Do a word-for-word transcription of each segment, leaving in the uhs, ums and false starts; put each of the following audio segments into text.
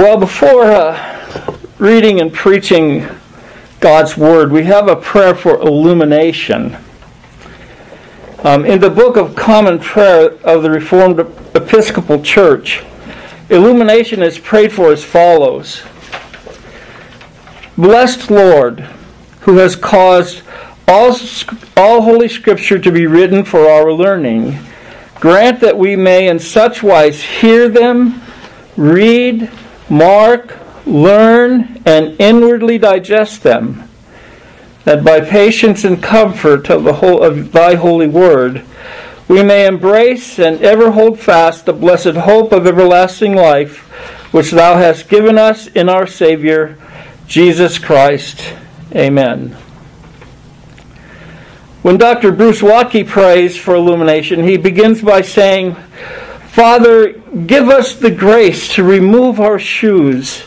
Well, before uh, reading and preaching God's Word, we have a prayer for illumination. Um, in the Book of Common Prayer of the Reformed Episcopal Church, illumination is prayed for as follows. Blessed Lord, who has caused all, all Holy Scripture to be written for our learning, grant that we may in such wise hear them, read, mark, learn, and inwardly digest them, that by patience and comfort of, the whole, of Thy holy word, we may embrace and ever hold fast the blessed hope of everlasting life, which Thou hast given us in our Savior, Jesus Christ. Amen. When Doctor Bruce Waltke prays for illumination, he begins by saying, Father, give us the grace to remove our shoes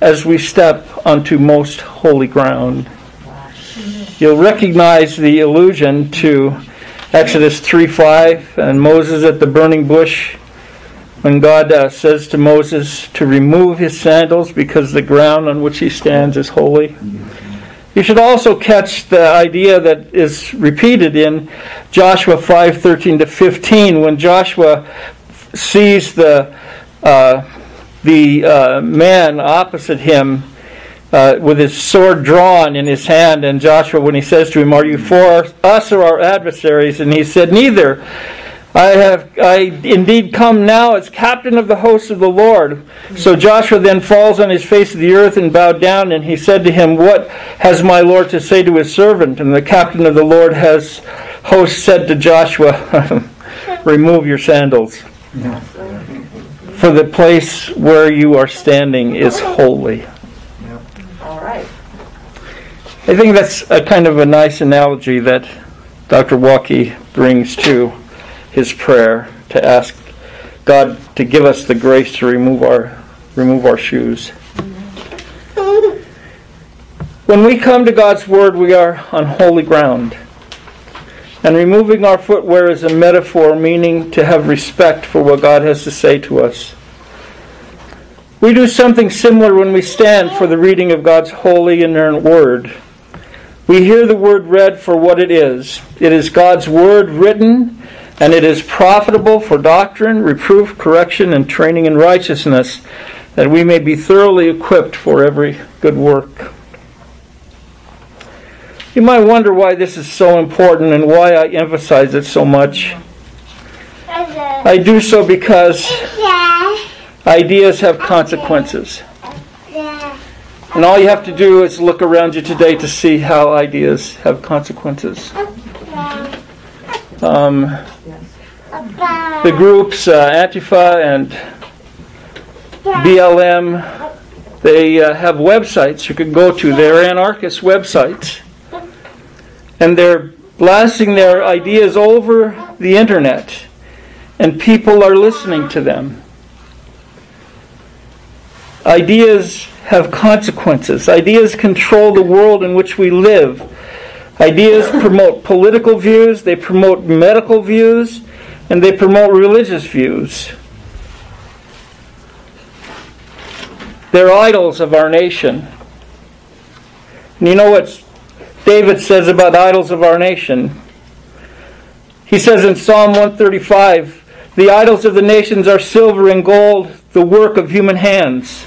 as we step onto most holy ground. You'll recognize the allusion to Exodus three five and Moses at the burning bush when God uh, says to Moses to remove his sandals because the ground on which he stands is holy. You should also catch the idea that is repeated in Joshua five thirteen to fifteen when Joshua sees the uh, the uh, man opposite him Uh, with his sword drawn in his hand, and Joshua, when he says to him, "Are you for us or our adversaries?" and he said, "Neither. I have I indeed come now as captain of the hosts of the Lord." So Joshua then falls on his face to the earth and bowed down, and he said to him, "What has my Lord to say to his servant?" And the captain of the Lord has host said to Joshua, "Remove your sandals, for the place where you are standing is holy." I think that's a kind of a nice analogy that Doctor Waltke brings to his prayer to ask God to give us the grace to remove our remove our shoes. When we come to God's Word, we are on holy ground. And removing our footwear is a metaphor meaning to have respect for what God has to say to us. We do something similar when we stand for the reading of God's holy and inerrant Word. We hear the Word read for what it is. It is God's Word written, and it is profitable for doctrine, reproof, correction, and training in righteousness, that we may be thoroughly equipped for every good work. You might wonder why this is so important and why I emphasize it so much. I do so because ideas have consequences. And all you have to do is look around you today to see how ideas have consequences. Um, the groups uh, Antifa and B L M, they uh, have websites you can go to. They're anarchist websites. And they're blasting their ideas over the internet. And people are listening to them. Ideas have consequences. Ideas control the world in which we live. Ideas promote political views, they promote medical views, and they promote religious views. They're idols of our nation. And you know what David says about idols of our nation? He says in Psalm one thirty-five, "The idols of the nations are silver and gold, the work of human hands."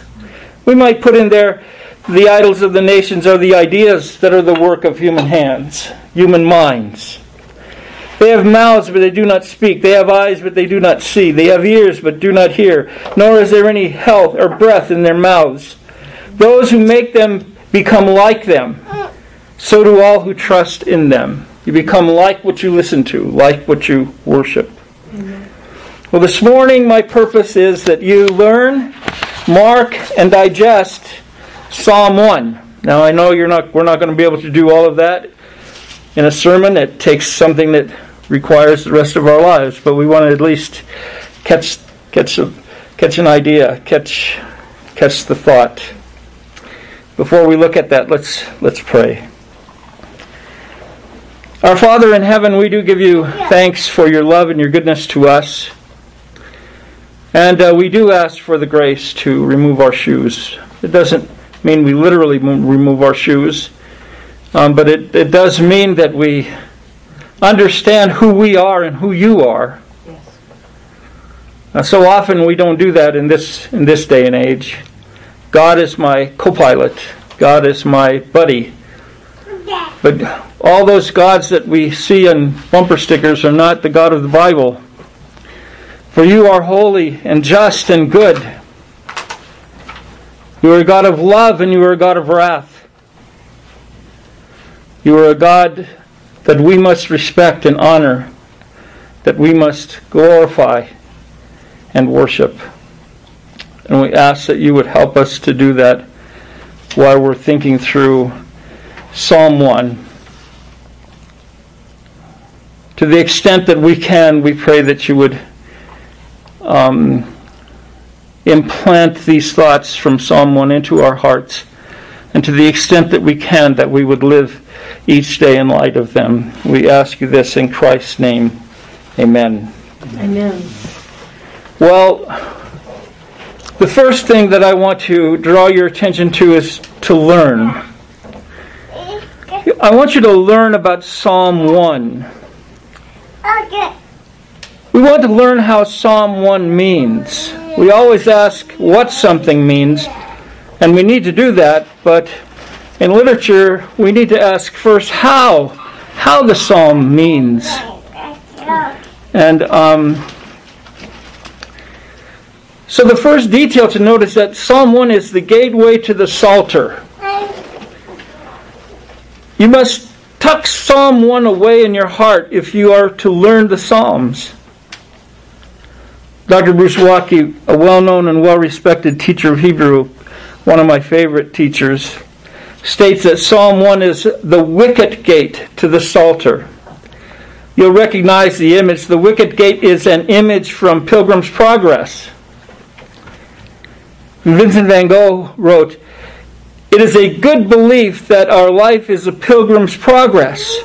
We might put in there, the idols of the nations are the ideas that are the work of human hands, human minds. They have mouths, but they do not speak. They have eyes, but they do not see. They have ears, but do not hear. Nor is there any health or breath in their mouths. Those who make them become like them. So do all who trust in them. You become like what you listen to, like what you worship. Well, this morning my purpose is that you learn, mark, and digest Psalm one. Now I know you're not we're not going to be able to do all of that in a sermon. It takes something that requires the rest of our lives, but we want to at least catch catch a, catch an idea, catch catch the thought. Before we look at that, let's let's pray. Our Father in heaven, we do give you thanks for your love and your goodness to us. And uh, we do ask for the grace to remove our shoes. It doesn't mean we literally remove our shoes, um, but it, it does mean that we understand who we are and who you are. Yes. Uh, so often we don't do that in this in this day and age. God is my co-pilot. God is my buddy. But all those gods that we see on bumper stickers are not the God of the Bible. For you are holy and just and good. You are a God of love and you are a God of wrath. You are a God that we must respect and honor, that we must glorify and worship. And we ask that you would help us to do that while we're thinking through Psalm one. To the extent that we can, we pray that you would um, implant these thoughts from Psalm one into our hearts. And to the extent that we can, that we would live each day in light of them. We ask you this in Christ's name. Amen. Amen. Well, the first thing that I want to draw your attention to is to learn. I want you to learn about Psalm one. We want to learn how Psalm one means. We always ask what something means, and we need to do that, but in literature, we need to ask first how, how the psalm means. And um, so the first detail to note is that Psalm one is the gateway to the Psalter. You must tuck Psalm one away in your heart if you are to learn the Psalms. Doctor Bruce Waltke, a well-known and well-respected teacher of Hebrew, one of my favorite teachers, states that Psalm one is the wicket gate to the Psalter. You'll recognize the image. The wicket gate is an image from Pilgrim's Progress. Vincent van Gogh wrote, "It is a good belief that our life is a pilgrim's progress,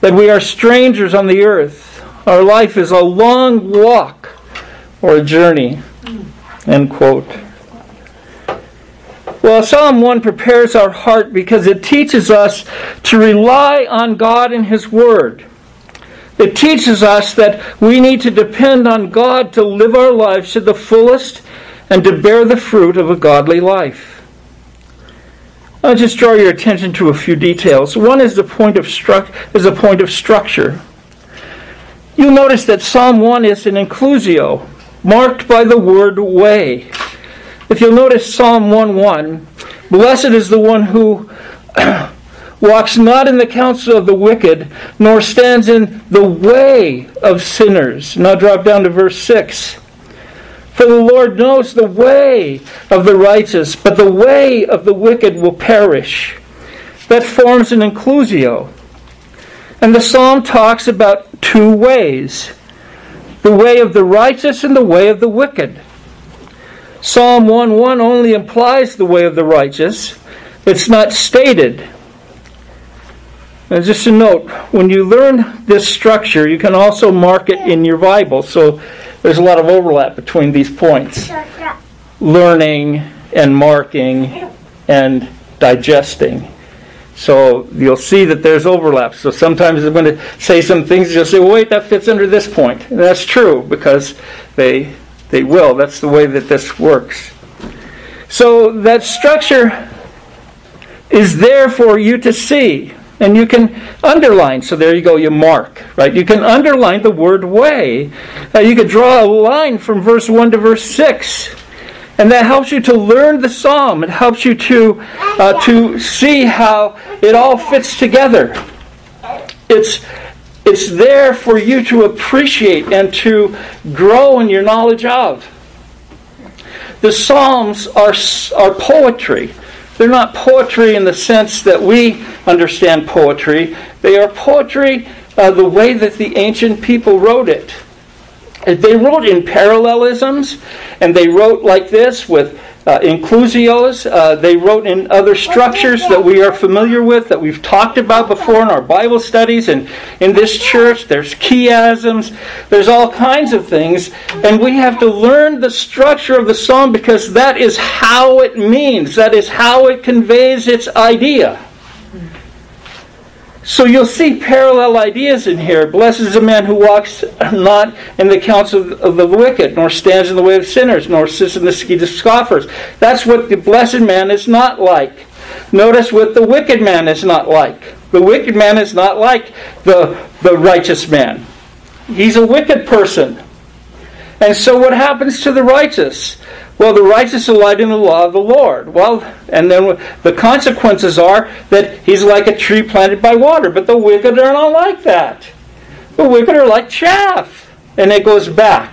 that we are strangers on the earth. Our life is a long walk or a journey." End quote. Well, Psalm one prepares our heart because it teaches us to rely on God and His Word. It teaches us that we need to depend on God to live our lives to the fullest and to bear the fruit of a godly life. I'll just draw your attention to a few details. One is the point of stru- is a point of structure. You'll notice that Psalm one is an inclusio, marked by the word way. If you'll notice Psalm one one, "Blessed is the one who walks not in the counsel of the wicked, nor stands in the way of sinners." Now drop down to verse six. "For the Lord knows the way of the righteous, but the way of the wicked will perish." That forms an inclusio. And the psalm talks about two ways: the way of the righteous and the way of the wicked. Psalm one one only implies the way of the righteous. It's not stated. And just a note, when you learn this structure, you can also mark it in your Bible. So there's a lot of overlap between these points: learning and marking and digesting. So you'll see that there's overlap. So sometimes I'm going to say some things, you'll say, well, wait, that fits under this point. And that's true, because they they will. That's the way that this works. So that structure is there for you to see. And you can underline. So there you go, you mark, right? You can underline the word way. Now you could draw a line from verse one to verse six. And that helps you to learn the psalm. It helps you to uh, to see how it all fits together. It's, it's there for you to appreciate and to grow in your knowledge of. The psalms are, are poetry. They're not poetry in the sense that we understand poetry. They are poetry uh, the way that the ancient people wrote it. They wrote in parallelisms, and they wrote like this with uh, inclusios. Uh, they wrote in other structures that we are familiar with, that we've talked about before in our Bible studies. And in this church, there's chiasms. There's all kinds of things. And we have to learn the structure of the psalm because that is how it means. That is how it conveys its idea. So you'll see parallel ideas in here. Blessed is the man who walks not in the counsel of the wicked, nor stands in the way of sinners, nor sits in the seat of scoffers. That's what the blessed man is not like. Notice what the wicked man is not like. The wicked man is not like the, the righteous man. He's a wicked person. And so what happens to the righteous? Well, the righteous delight in the law of the Lord. Well, and then the consequences are that he's like a tree planted by water. But the wicked are not like that. The wicked are like chaff. And it goes back.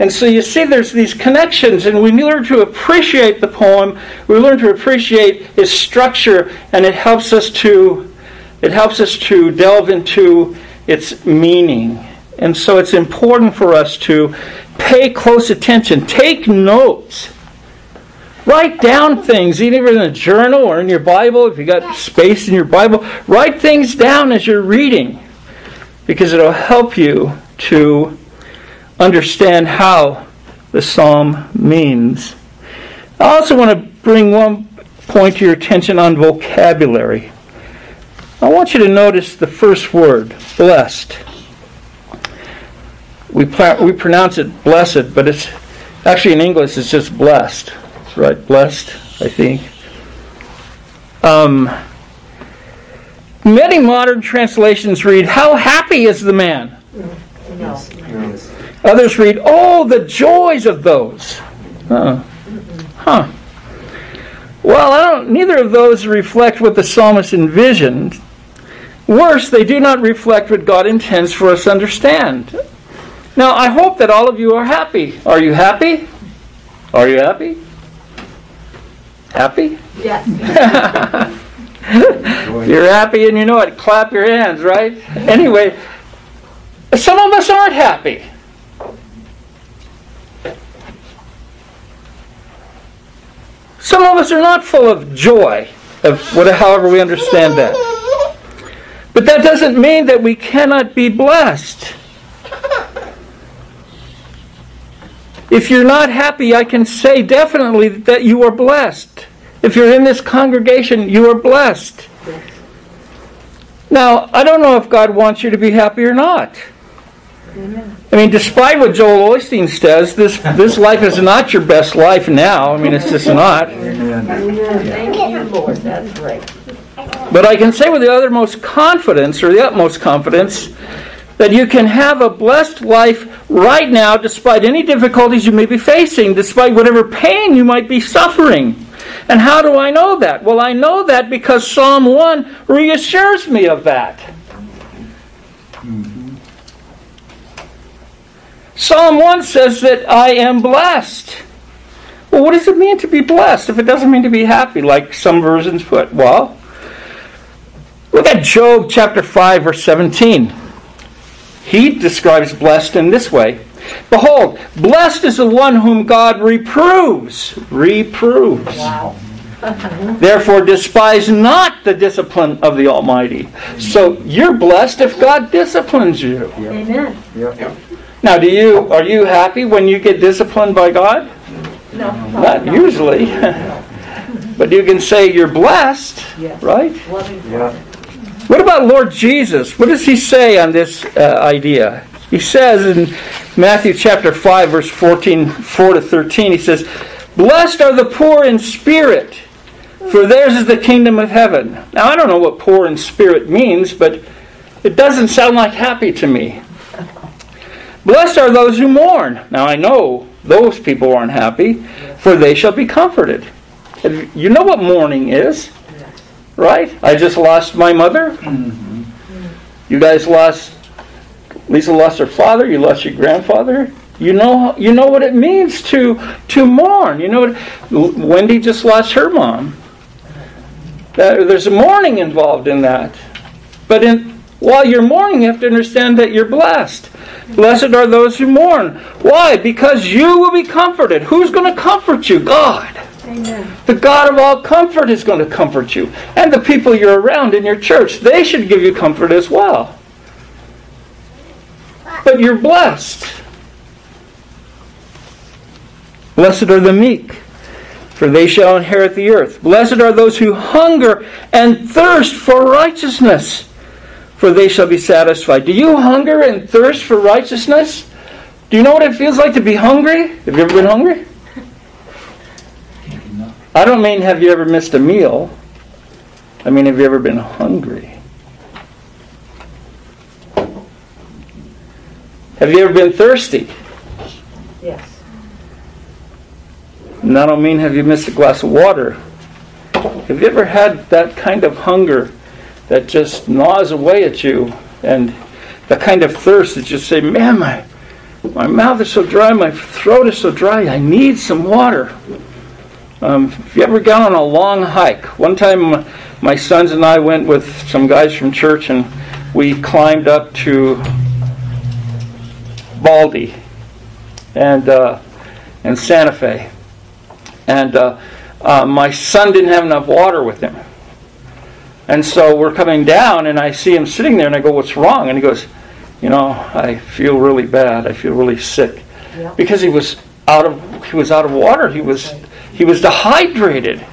And so you see there's these connections. And we learn to appreciate the poem. We learn to appreciate its structure. And it helps us to, it helps us to delve into its meaning. And so it's important for us to pay close attention. Take notes. Write down things, even in a journal or in your Bible, if you got space in your Bible. Write things down as you're reading because it'll help you to understand how the psalm means. I also want to bring one point to your attention on vocabulary. I want you to notice the first word, blessed. We pl- we pronounce it blessed, but it's actually in English it's just blessed, right? Blessed, I think. Um, many modern translations read, "How happy is the man?" No. Others read, "Oh, the joys of those." Uh-uh. Huh. Well, I don't, neither of those reflect what the psalmist envisioned. Worse, they do not reflect what God intends for us to understand. Now, I hope that all of you are happy. Are you happy? Are you happy? Happy? Yes. You're happy and you know it. Clap your hands, right? Anyway, some of us aren't happy. Some of us are not full of joy, of whatever, however we understand that. But that doesn't mean that we cannot be blessed. If you're not happy, I can say definitely that you are blessed. If you're in this congregation, you are blessed. Now, I don't know if God wants you to be happy or not. I mean, despite what Joel Osteen says, this, this life is not your best life now. I mean, it's just not. Thank you, Lord. That's right. But I can say with the utmost confidence, or the utmost confidence, that you can have a blessed life right now despite any difficulties you may be facing, despite whatever pain you might be suffering. And how do I know that? Well, I know that because Psalm one reassures me of that. Mm-hmm. Psalm one says that I am blessed. Well, what does it mean to be blessed if it doesn't mean to be happy, like some versions put? Well, look at Job chapter five, verse seventeen. He describes blessed in this way. Behold, blessed is the one whom God reproves. Reproves. Wow. Therefore despise not the discipline of the Almighty. So you're blessed if God disciplines you. Yep. Amen. Yep. Yep. Now, do you are you happy when you get disciplined by God? No. Not no. usually. But you can say you're blessed, yes. Right? Yeah. What about Lord Jesus? What does he say on this uh, idea? He says in Matthew chapter five, verse fourteen, four to thirteen, he says, "Blessed are the poor in spirit, for theirs is the kingdom of heaven." Now, I don't know what poor in spirit means, but it doesn't sound like happy to me. "Blessed are those who mourn." Now, I know those people aren't happy, for they shall be comforted. You know what mourning is. Right? I just lost my mother. Mm-hmm. You guys lost, Lisa lost her father. You lost your grandfather. You know you know what it means to to mourn. You know what, Wendy just lost her mom. That, there's a mourning involved in that. But in While you're mourning, you have to understand that you're blessed. Blessed are those who mourn. Why? Because you will be comforted. Who's going to comfort you? God. Amen. The God of all comfort is going to comfort you. And the people you're around in your church, they should give you comfort as well. But you're blessed. Blessed are the meek, for they shall inherit the earth. Blessed are those who hunger and thirst for righteousness, for they shall be satisfied. Do you hunger and thirst for righteousness? Do you know what it feels like to be hungry? Have you ever been hungry? I don't mean have you ever missed a meal. I mean have you ever been hungry? Have you ever been thirsty? Yes. And I don't mean have you missed a glass of water. Have you ever had that kind of hunger that just gnaws away at you, and the kind of thirst that you say, man, my, my mouth is so dry, my throat is so dry, I need some water. Um, if you ever gone on a long hike? One time my sons and I went with some guys from church, and we climbed up to Baldy and, uh, and Santa Fe. And uh, uh, my son didn't have enough water with him. And so we're coming down, and I see him sitting there, and I go, what's wrong? And he goes, you know, I feel really bad. I feel really sick. Yeah. Because he was out of he was out of water. He was he was dehydrated.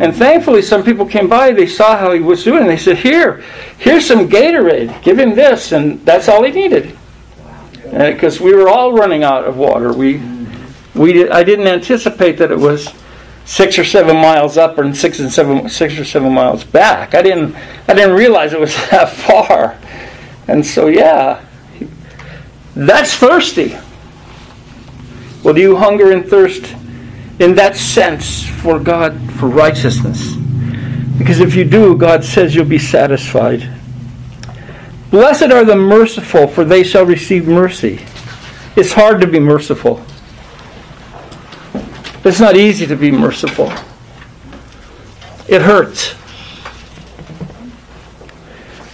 And thankfully, some people came by. They saw how he was doing. And they said, here, here's some Gatorade. Give him this. And that's all he needed. Because we were all running out of water. We, we I didn't anticipate that it was six or seven miles up and six and seven six or seven miles back. I didn't I didn't realize it was that far. And so yeah. That's thirsty. Well, do you hunger and thirst in that sense for God, for righteousness? Because if you do, God says you'll be satisfied. Blessed are the merciful, for they shall receive mercy. It's hard to be merciful. It's not easy to be merciful. It hurts.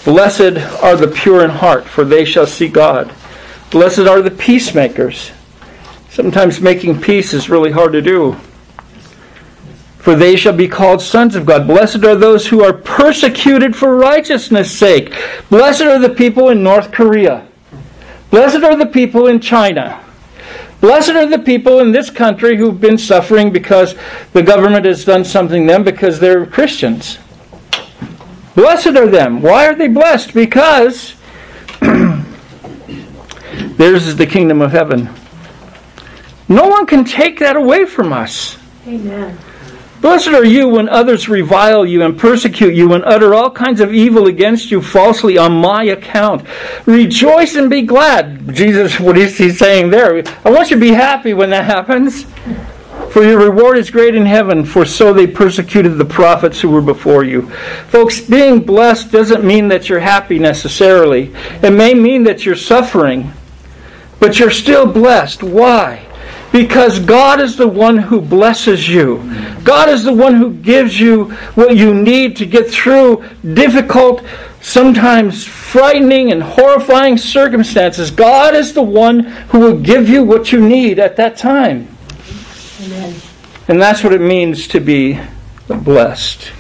Blessed are the pure in heart, for they shall see God. Blessed are the peacemakers. Sometimes making peace is really hard to do. For they shall be called sons of God. Blessed are those who are persecuted for righteousness' sake. Blessed are the people in North Korea. Blessed are the people in China. Blessed are the people in this country who've been suffering because the government has done something to them because they're Christians. Blessed are them. Why are they blessed? Because theirs is the kingdom of heaven. No one can take that away from us. Amen. Blessed are you when others revile you and persecute you and utter all kinds of evil against you falsely on my account. Rejoice and be glad. Jesus, what is he saying there? I want you to be happy when that happens. For your reward is great in heaven, for so they persecuted the prophets who were before you. Folks, being blessed doesn't mean that you're happy necessarily. It may mean that you're suffering, but you're still blessed. Why? Because God is the one who blesses you. God is the one who gives you what you need to get through difficult, sometimes frightening and horrifying circumstances. God is the one who will give you what you need at that time. Amen. And that's what it means to be blessed.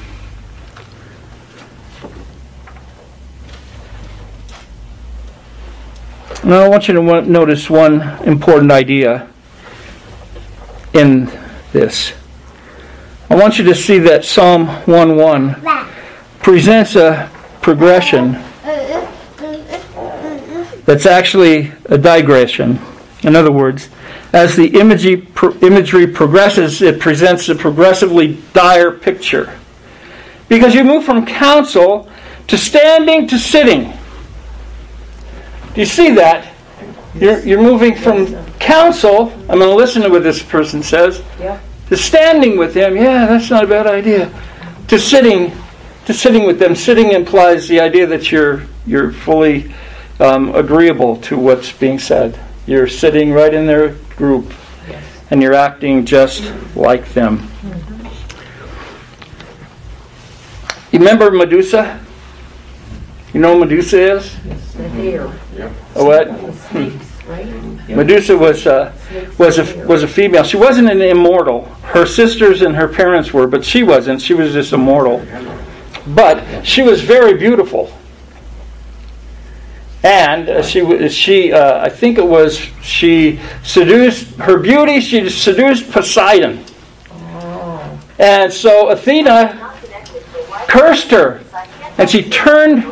Now I want you to notice one important idea in this. I want you to see that Psalm one one presents a progression that's actually a digression. In other words, as the imagery progresses, it presents a progressively dire picture. Because you move from counsel to standing to sitting. Do you see that? You're, you're moving from counsel, I'm going to listen to what this person says, yeah, to standing with him, yeah, that's not a bad idea, to sitting to sitting with them. Sitting implies the idea that you're you're fully um, agreeable to what's being said. You're sitting right in their group, yes, and you're acting just mm-hmm. like them. Mm-hmm. You remember Medusa? You know what Medusa is? Yes. The hair. Yeah. A what? The snakes, right? Yeah. Medusa was uh, was a was a female. She wasn't an immortal. Her sisters and her parents were, but she wasn't. She was just immortal. But she was very beautiful. And uh, she she uh, I think it was she seduced her beauty. She seduced Poseidon. Oh. And so Athena cursed her, and she turned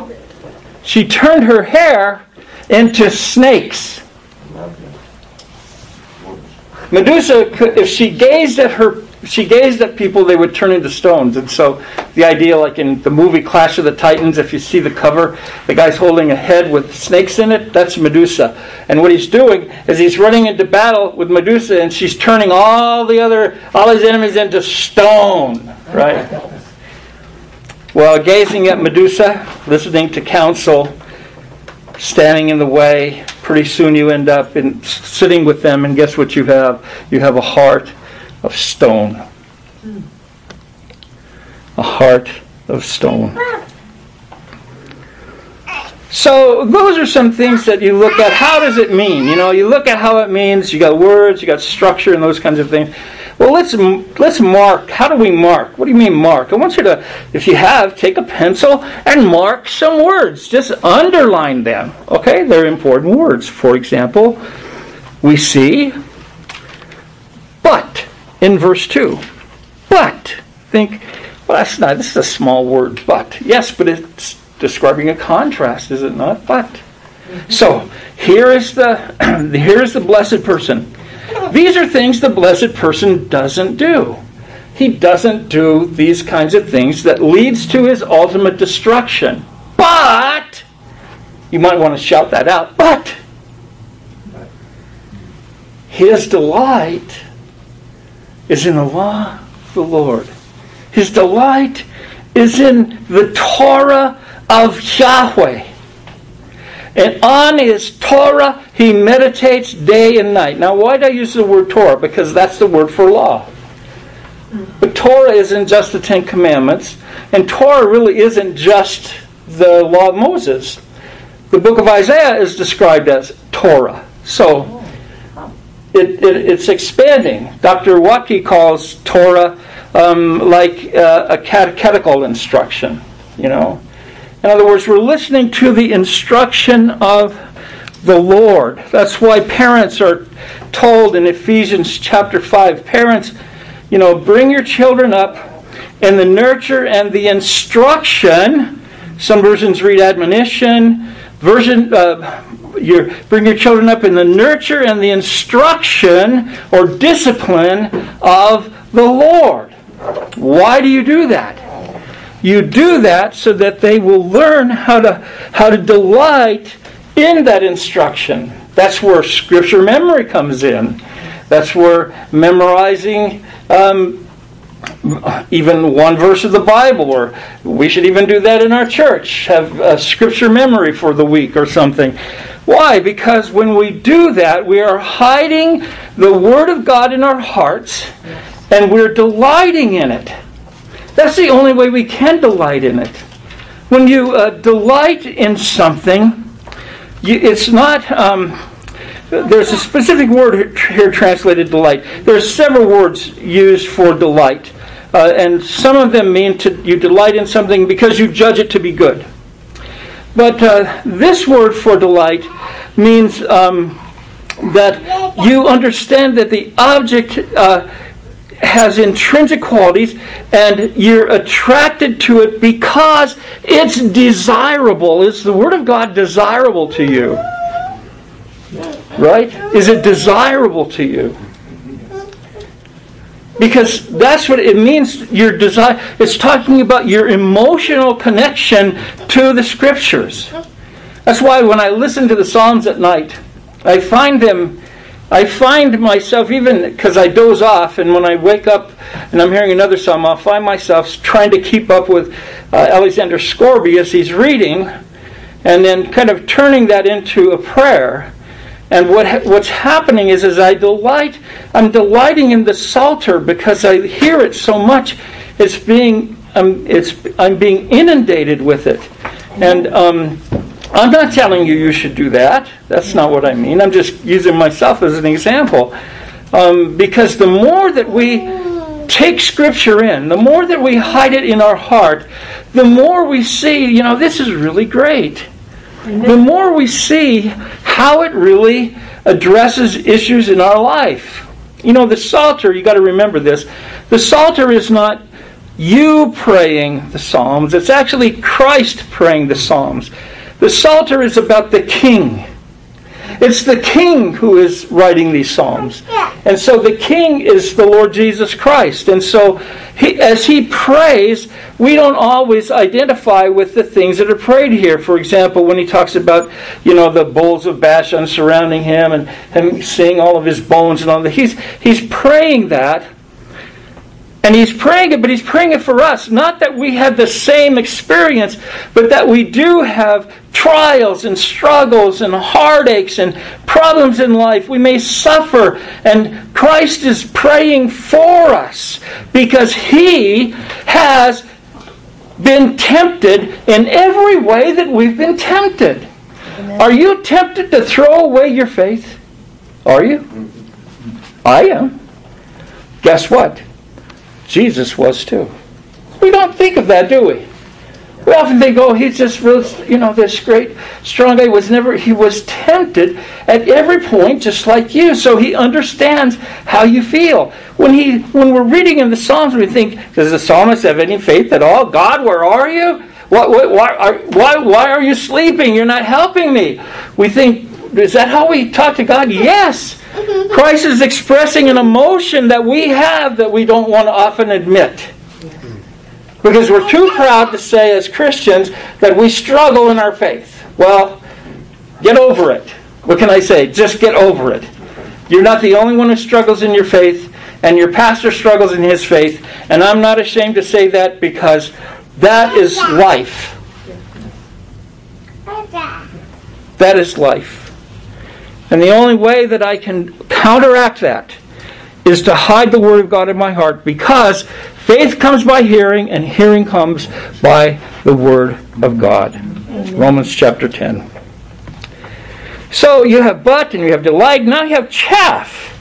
she turned her hair into snakes. Medusa, if she gazed at her, she gazed at people, they would turn into stones. And so the idea, like in the movie Clash of the Titans, if you see the cover, the guy's holding a head with snakes in it, that's Medusa. And what he's doing is he's running into battle with Medusa, and she's turning all the other, all his enemies into stone, right? Well, gazing at Medusa, listening to counsel, standing in the way, pretty soon you end up in, sitting with them, and guess what you have? You have a heart of stone. A heart of stone. So those are some things that you look at. How does it mean? You know, you look at how it means. You got words, you got structure, and those kinds of things. Well, let's let's mark. How do we mark? What do you mean mark? I want you to, if you have, take a pencil and mark some words. Just underline them. Okay? They're important words. For example, we see but in verse two. But. Think, well, that's not, this is a small word, but. Yes, but it's describing a contrast, is it not? But. Mm-hmm. So, here is the here is the blessed person. These are things the blessed person doesn't do. He doesn't do these kinds of things that leads to his ultimate destruction. But, you might want to shout that out, but his delight is in the law of the Lord. His delight is in the Torah of Yahweh. And on his Torah, he meditates day and night. Now, why do I use the word Torah? Because that's the word for law. But Torah isn't just the Ten Commandments. And Torah really isn't just the law of Moses. The book of Isaiah is described as Torah. So, it, it, it's expanding. Doctor Waltke calls Torah um, like uh, a catechetical instruction, you know. In other words, we're listening to the instruction of the Lord. That's why parents are told in Ephesians chapter five, parents, you know, bring your children up in the nurture and the instruction. Some versions read admonition. Version, uh, your, bring your children up in the nurture and the instruction or discipline of the Lord. Why do you do that? You do that so that they will learn how to how to delight in that instruction. That's where scripture memory comes in. That's where memorizing um, even one verse of the Bible, or we should even do that in our church, have a scripture memory for the week or something. Why? Because when we do that, we are hiding the Word of God in our hearts, and we're delighting in it. That's the only way we can delight in it. When you uh, delight in something, you, it's not... Um, there's a specific word here translated delight. There's several words used for delight. Uh, and some of them mean to, you delight in something because you judge it to be good. But uh, this word for delight means um, that you understand that the object... Uh, has intrinsic qualities, and you're attracted to it because it's desirable. Is the Word of God desirable to you? Right? Is it desirable to you? Because that's what it means. Your desire. It's talking about your emotional connection to the Scriptures. That's why when I listen to the Psalms at night, I find them... I find myself, even because I doze off, and when I wake up and I'm hearing another psalm, I'll find myself trying to keep up with uh, Alexander Scorby as he's reading, and then kind of turning that into a prayer. And what what's happening is, as I delight, I'm delighting in the Psalter because I hear it so much. It's being, um, it's I'm being inundated with it. And um, I'm not telling you you should do that. That's not what I mean. I'm just using myself as an example. Um, because the more that we take Scripture in, the more that we hide it in our heart, the more we see, you know, this is really great. The more we see how it really addresses issues in our life. You know, the Psalter, you got to remember this, the Psalter is not you praying the Psalms, it's actually Christ praying the Psalms. The Psalter is about the King. It's the King who is writing these Psalms. And so the King is the Lord Jesus Christ. And so he, as he prays, we don't always identify with the things that are prayed here. For example, when he talks about, you know, the bulls of Bashan surrounding him and him seeing all of his bones and all that, he's, he's praying that. And he's praying it, but he's praying it for us. Not that we had the same experience, but that we do have trials and struggles and heartaches and problems in life. We may suffer, and Christ is praying for us because he has been tempted in every way that we've been tempted. Amen. Are you tempted to throw away your faith? Are you? I am. Guess what? Jesus was too. We don't think of that, do we? We often think, oh, he's just real, you know, this great, strong guy. He was never, he was tempted at every point, just like you. So he understands how you feel. When he, when we're reading in the Psalms, we think, does the psalmist have any faith at all? God, where are you? Why, why, are, why, why are you sleeping? You're not helping me. We think, is that how we talk to God? Yes. Christ is expressing an emotion that we have that we don't want to often admit. Because we're too proud to say as Christians that we struggle in our faith. Well, get over it. What can I say? Just get over it. You're not the only one who struggles in your faith, and your pastor struggles in his faith, and I'm not ashamed to say that because that is life. That is life. And the only way that I can counteract that is to hide the Word of God in my heart, because faith comes by hearing, and hearing comes by the Word of God. Amen. Romans chapter ten. So you have but, and you have delight, now you have chaff.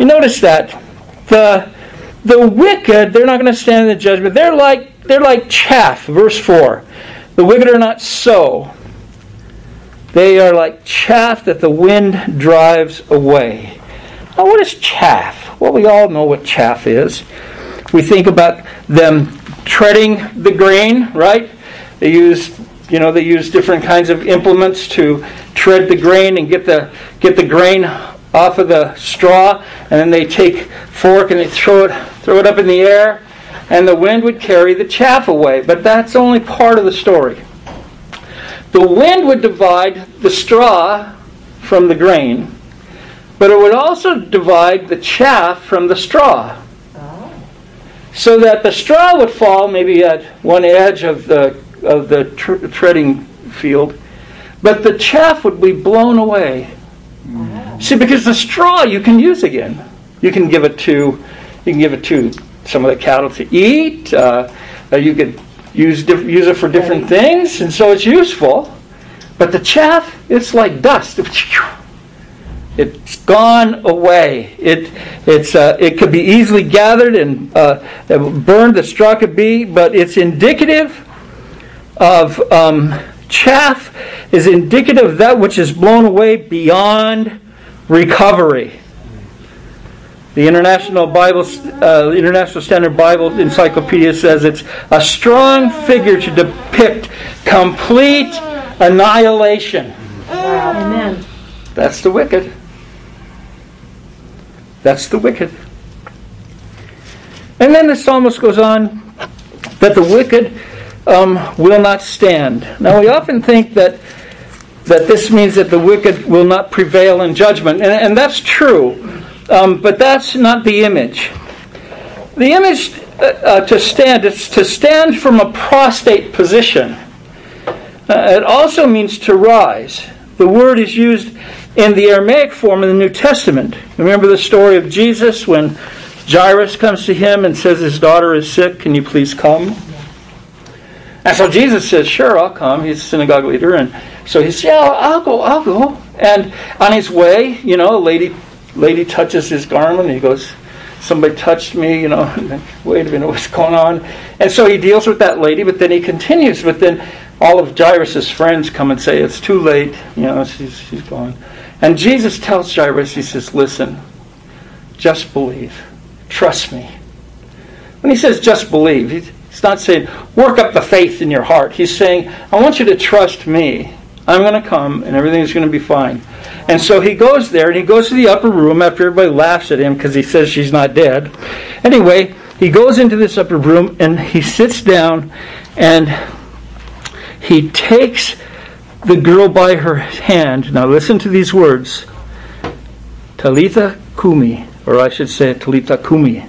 You notice that. The, the wicked, they're not going to stand in the judgment. They're like, they're like chaff. Verse four. The wicked are not so. They are like chaff that the wind drives away. Now, what is chaff? Well, we all know what chaff is. We think about them treading the grain, right? They use, you know, they use different kinds of implements to tread the grain and get the get the grain off of the straw, and then they take fork and they throw it throw it up in the air, and the wind would carry the chaff away. But that's only part of the story. The wind would divide the straw from the grain, but it would also divide the chaff from the straw. So that the straw would fall maybe at one edge of the of the tr- treading field, but the chaff would be blown away. Mm-hmm. See, because the straw you can use again. You can give it to you can give it to some of the cattle to eat. Uh, you could Use, use it for different things, and so it's useful. But the chaff, it's like dust. It's gone away. It it's uh, it could be easily gathered and uh, burned. The straw could be, but it's indicative of um, chaff is indicative of that which is blown away beyond recovery. The International Bible, uh, International Standard Bible Encyclopedia says it's a strong figure to depict complete annihilation. Wow. Amen. That's the wicked. That's the wicked. And then the psalmist goes on that the wicked um, will not stand. Now we often think that that this means that the wicked will not prevail in judgment, and, and that's true. Um, but that's not the image. The image uh, uh, to stand is to stand from a prostrate position. Uh, it also means to rise. The word is used in the Aramaic form in the New Testament. Remember the story of Jesus when Jairus comes to him and says his daughter is sick, can you please come? And so Jesus says, sure, I'll come. He's a synagogue leader. And so he says, yeah, I'll go, I'll go. And on his way, you know, a lady, lady touches his garment. And he goes, somebody touched me, you know. Wait a minute, what's going on? And so he deals with that lady, but then he continues. But then all of Jairus' friends come and say, it's too late. You know, she's, she's gone. And Jesus tells Jairus, he says, listen, just believe. Trust me. When he says just believe, he's not saying work up the faith in your heart. He's saying, I want you to trust me. I'm going to come and everything's going to be fine. And so he goes there and he goes to the upper room after everybody laughs at him because he says she's not dead. Anyway, he goes into this upper room and he sits down and he takes the girl by her hand. Now listen to these words. Talitha kumi, or I should say Talitha kumi,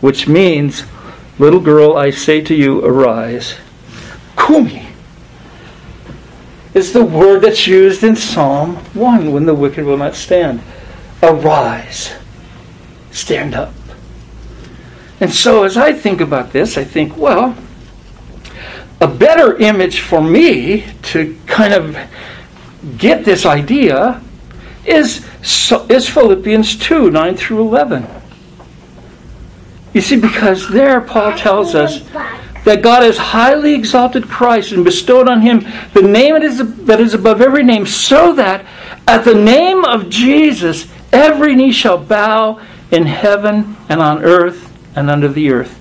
which means, little girl, I say to you, arise. Kumi is the word that's used in Psalm one when the wicked will not stand. Arise. Stand up. And so as I think about this, I think, well, a better image for me to kind of get this idea is, is Philippians two, nine through eleven. You see, because there Paul tells us that God has highly exalted Christ and bestowed on him the name that is above every name, so that at the name of Jesus every knee shall bow in heaven and on earth and under the earth.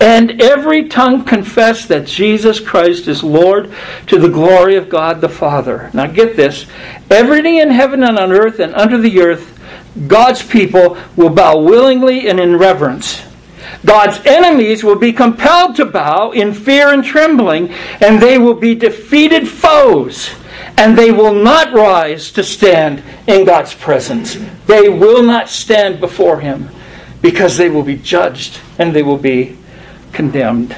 And every tongue confess that Jesus Christ is Lord, to the glory of God the Father. Now get this. Every knee in heaven and on earth and under the earth, God's people will bow willingly and in reverence. God's enemies will be compelled to bow in fear and trembling, and they will be defeated foes. And they will not rise to stand in God's presence. They will not stand before Him, because they will be judged and they will be condemned.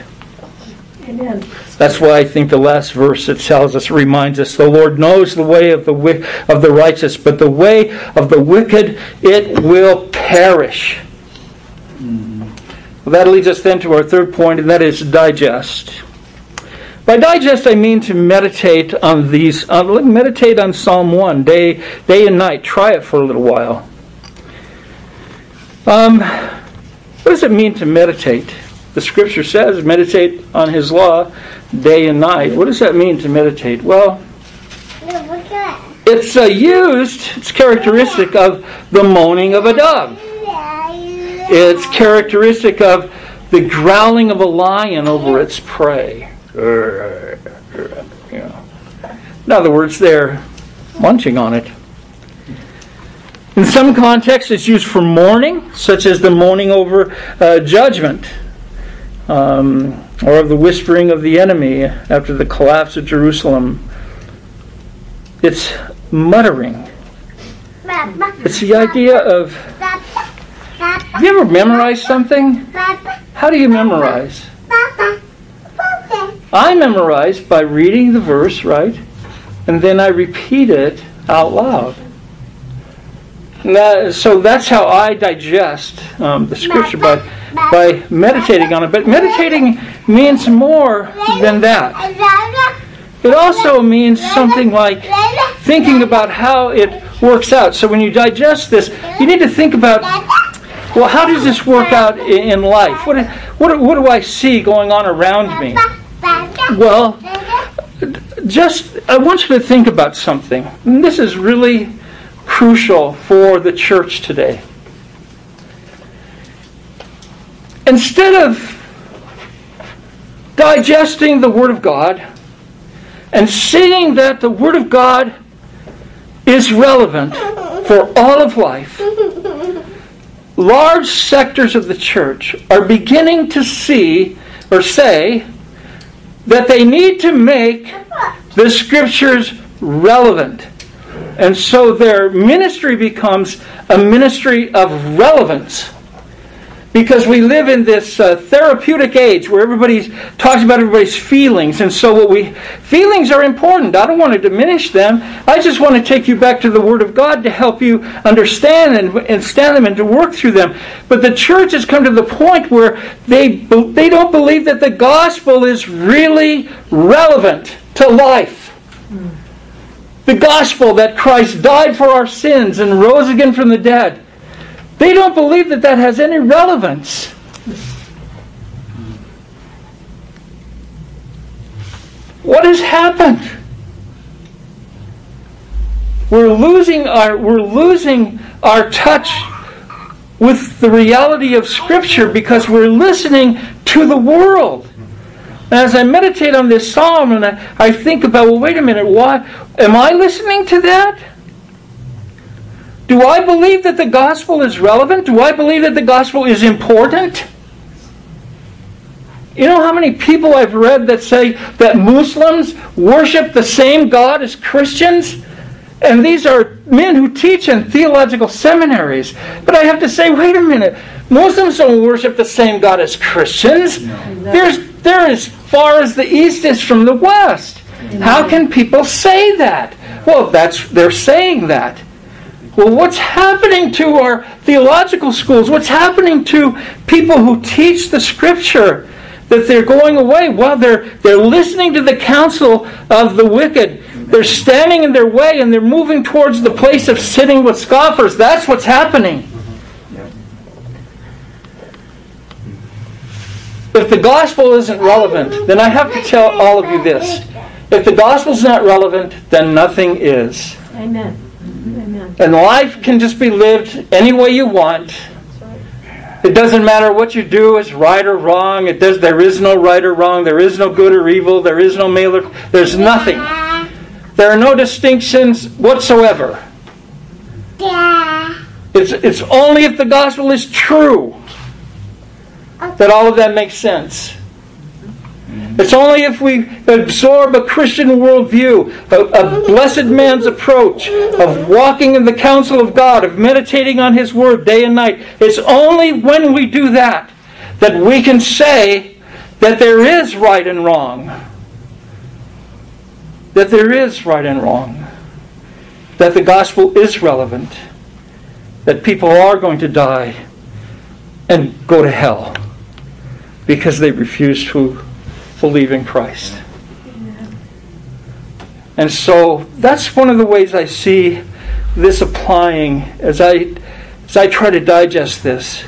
Amen. That's why I think the last verse that tells us, reminds us, the Lord knows the way of the wi- of the righteous, but the way of the wicked, it will perish. Mm. Well, that leads us then to our third point, and that is digest. By digest, I mean to meditate on these. Uh, meditate on Psalm one, day, day and night. Try it for a little while. Um, what does it mean to meditate? The scripture says, meditate on his law day and night. What does that mean to meditate? Well, it's uh, used, it's characteristic of the moaning of a dove. It's characteristic of the growling of a lion over its prey. In other words, they're munching on it. In some contexts, it's used for mourning, such as the moaning over uh, judgment. Um, or of the whispering of the enemy after the collapse of Jerusalem. It's muttering. It's the idea of... Have you ever memorized something? How do you memorize? I memorize by reading the verse, right? And then I repeat it out loud. That, so that's how I digest um, the scripture, by by meditating on it. But meditating means more than that. It also means something like thinking about how it works out. So when you digest this, you need to think about, well, how does this work out in life? What what what do I see going on around me? Well, just I want you to think about something. And this is really crucial for the church today. Instead of digesting the Word of God and seeing that the Word of God is relevant for all of life, large sectors of the church are beginning to see or say that they need to make the Scriptures relevant. And so their ministry becomes a ministry of relevance. because we live in this uh, therapeutic age where everybody talks about everybody's feelings. And so what we feelings are important. I don't want to diminish them. I just want to take you back to the Word of God to help you understand and understand them and to work through them. But the church has come to the point where they they don't believe that the gospel is really relevant to life. The gospel that Christ died for our sins and rose again from the dead. They don't believe that that has any relevance. What has happened? We're losing our we're losing our touch with the reality of Scripture because we're listening to the world. And as I meditate on this psalm and I, I think about, well, wait a minute, why am I listening to that? Do I believe that the gospel is relevant? Do I believe that the gospel is important? You know how many people I've read that say that Muslims worship the same God as Christians? And these are men who teach in theological seminaries. But I have to say, wait a minute. Muslims don't worship the same God as Christians. No. There's, they're as far as the East is from the West. Amen. How can people say that? Well, that's they're saying that. Well, what's happening to our theological schools? What's happening to people who teach the Scripture? That they're going away. Well, they're, they're listening to the counsel of the wicked. They're standing in their way and they're moving towards the place of sitting with scoffers. That's what's happening. If the gospel isn't relevant, then I have to tell all of you this. If the gospel's not relevant, then nothing is. Amen. And life can just be lived any way you want. It doesn't matter what you do is right or wrong. It does. There is no right or wrong. There is no good or evil. There is no male or... There's nothing. There are no distinctions whatsoever. It's, it's only if the gospel is true that all of that makes sense. It's only if we absorb a Christian worldview, a, a blessed man's approach of walking in the counsel of God, of meditating on His Word day and night. It's only when we do that that we can say that there is right and wrong. That there is right and wrong. That the gospel is relevant. That people are going to die and go to hell because they refuse to believe in Christ. Amen. And so that's one of the ways I see this applying as I as I try to digest this.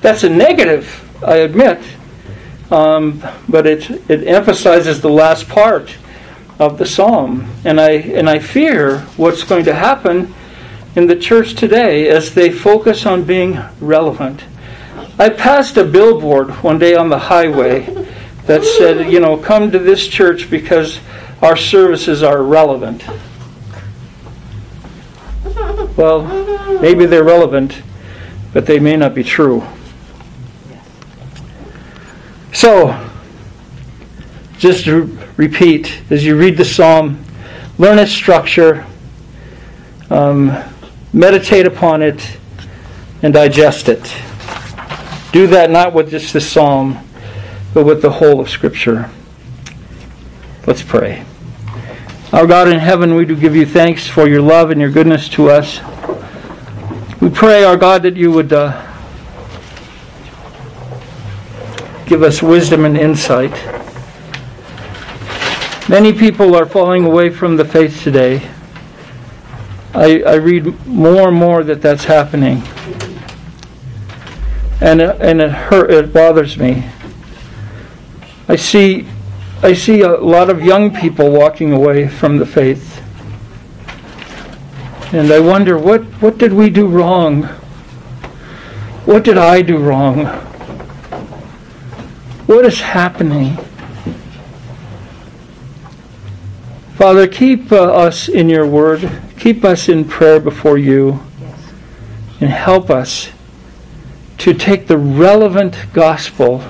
That's a negative, I admit, um, but it it emphasizes the last part of the psalm, and I and I fear what's going to happen in the church today as they focus on being relevant. I passed a billboard one day on the highway that said, you know, come to this church because our services are relevant. Well, maybe they're relevant, but they may not be true. So, just to repeat, as you read the psalm, learn its structure, um, meditate upon it, and digest it. Do that not with just the psalm, but with the whole of Scripture. Let's pray. Our God in heaven, we do give you thanks for your love and your goodness to us. We pray, our God, that you would uh, give us wisdom and insight. Many people are falling away from the faith today. I, I read more and more that that's happening. And, uh, and it, hurt, it bothers me. I see I see a lot of young people walking away from the faith. And I wonder, what, what did we do wrong? What did I do wrong? What is happening? Father, keep uh, us in your word. Keep us in prayer before you. And help us to take the relevant gospel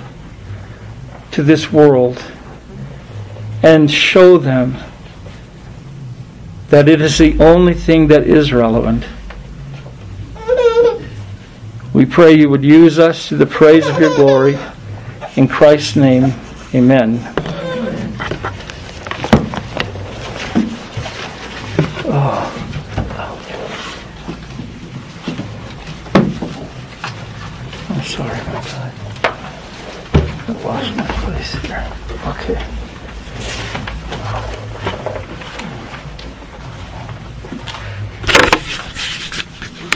to this world and show them that it is the only thing that is relevant. We pray you would use us to the praise of your glory. In Christ's name, amen. Oh. I'm sorry, my God. I lost my place here. Okay.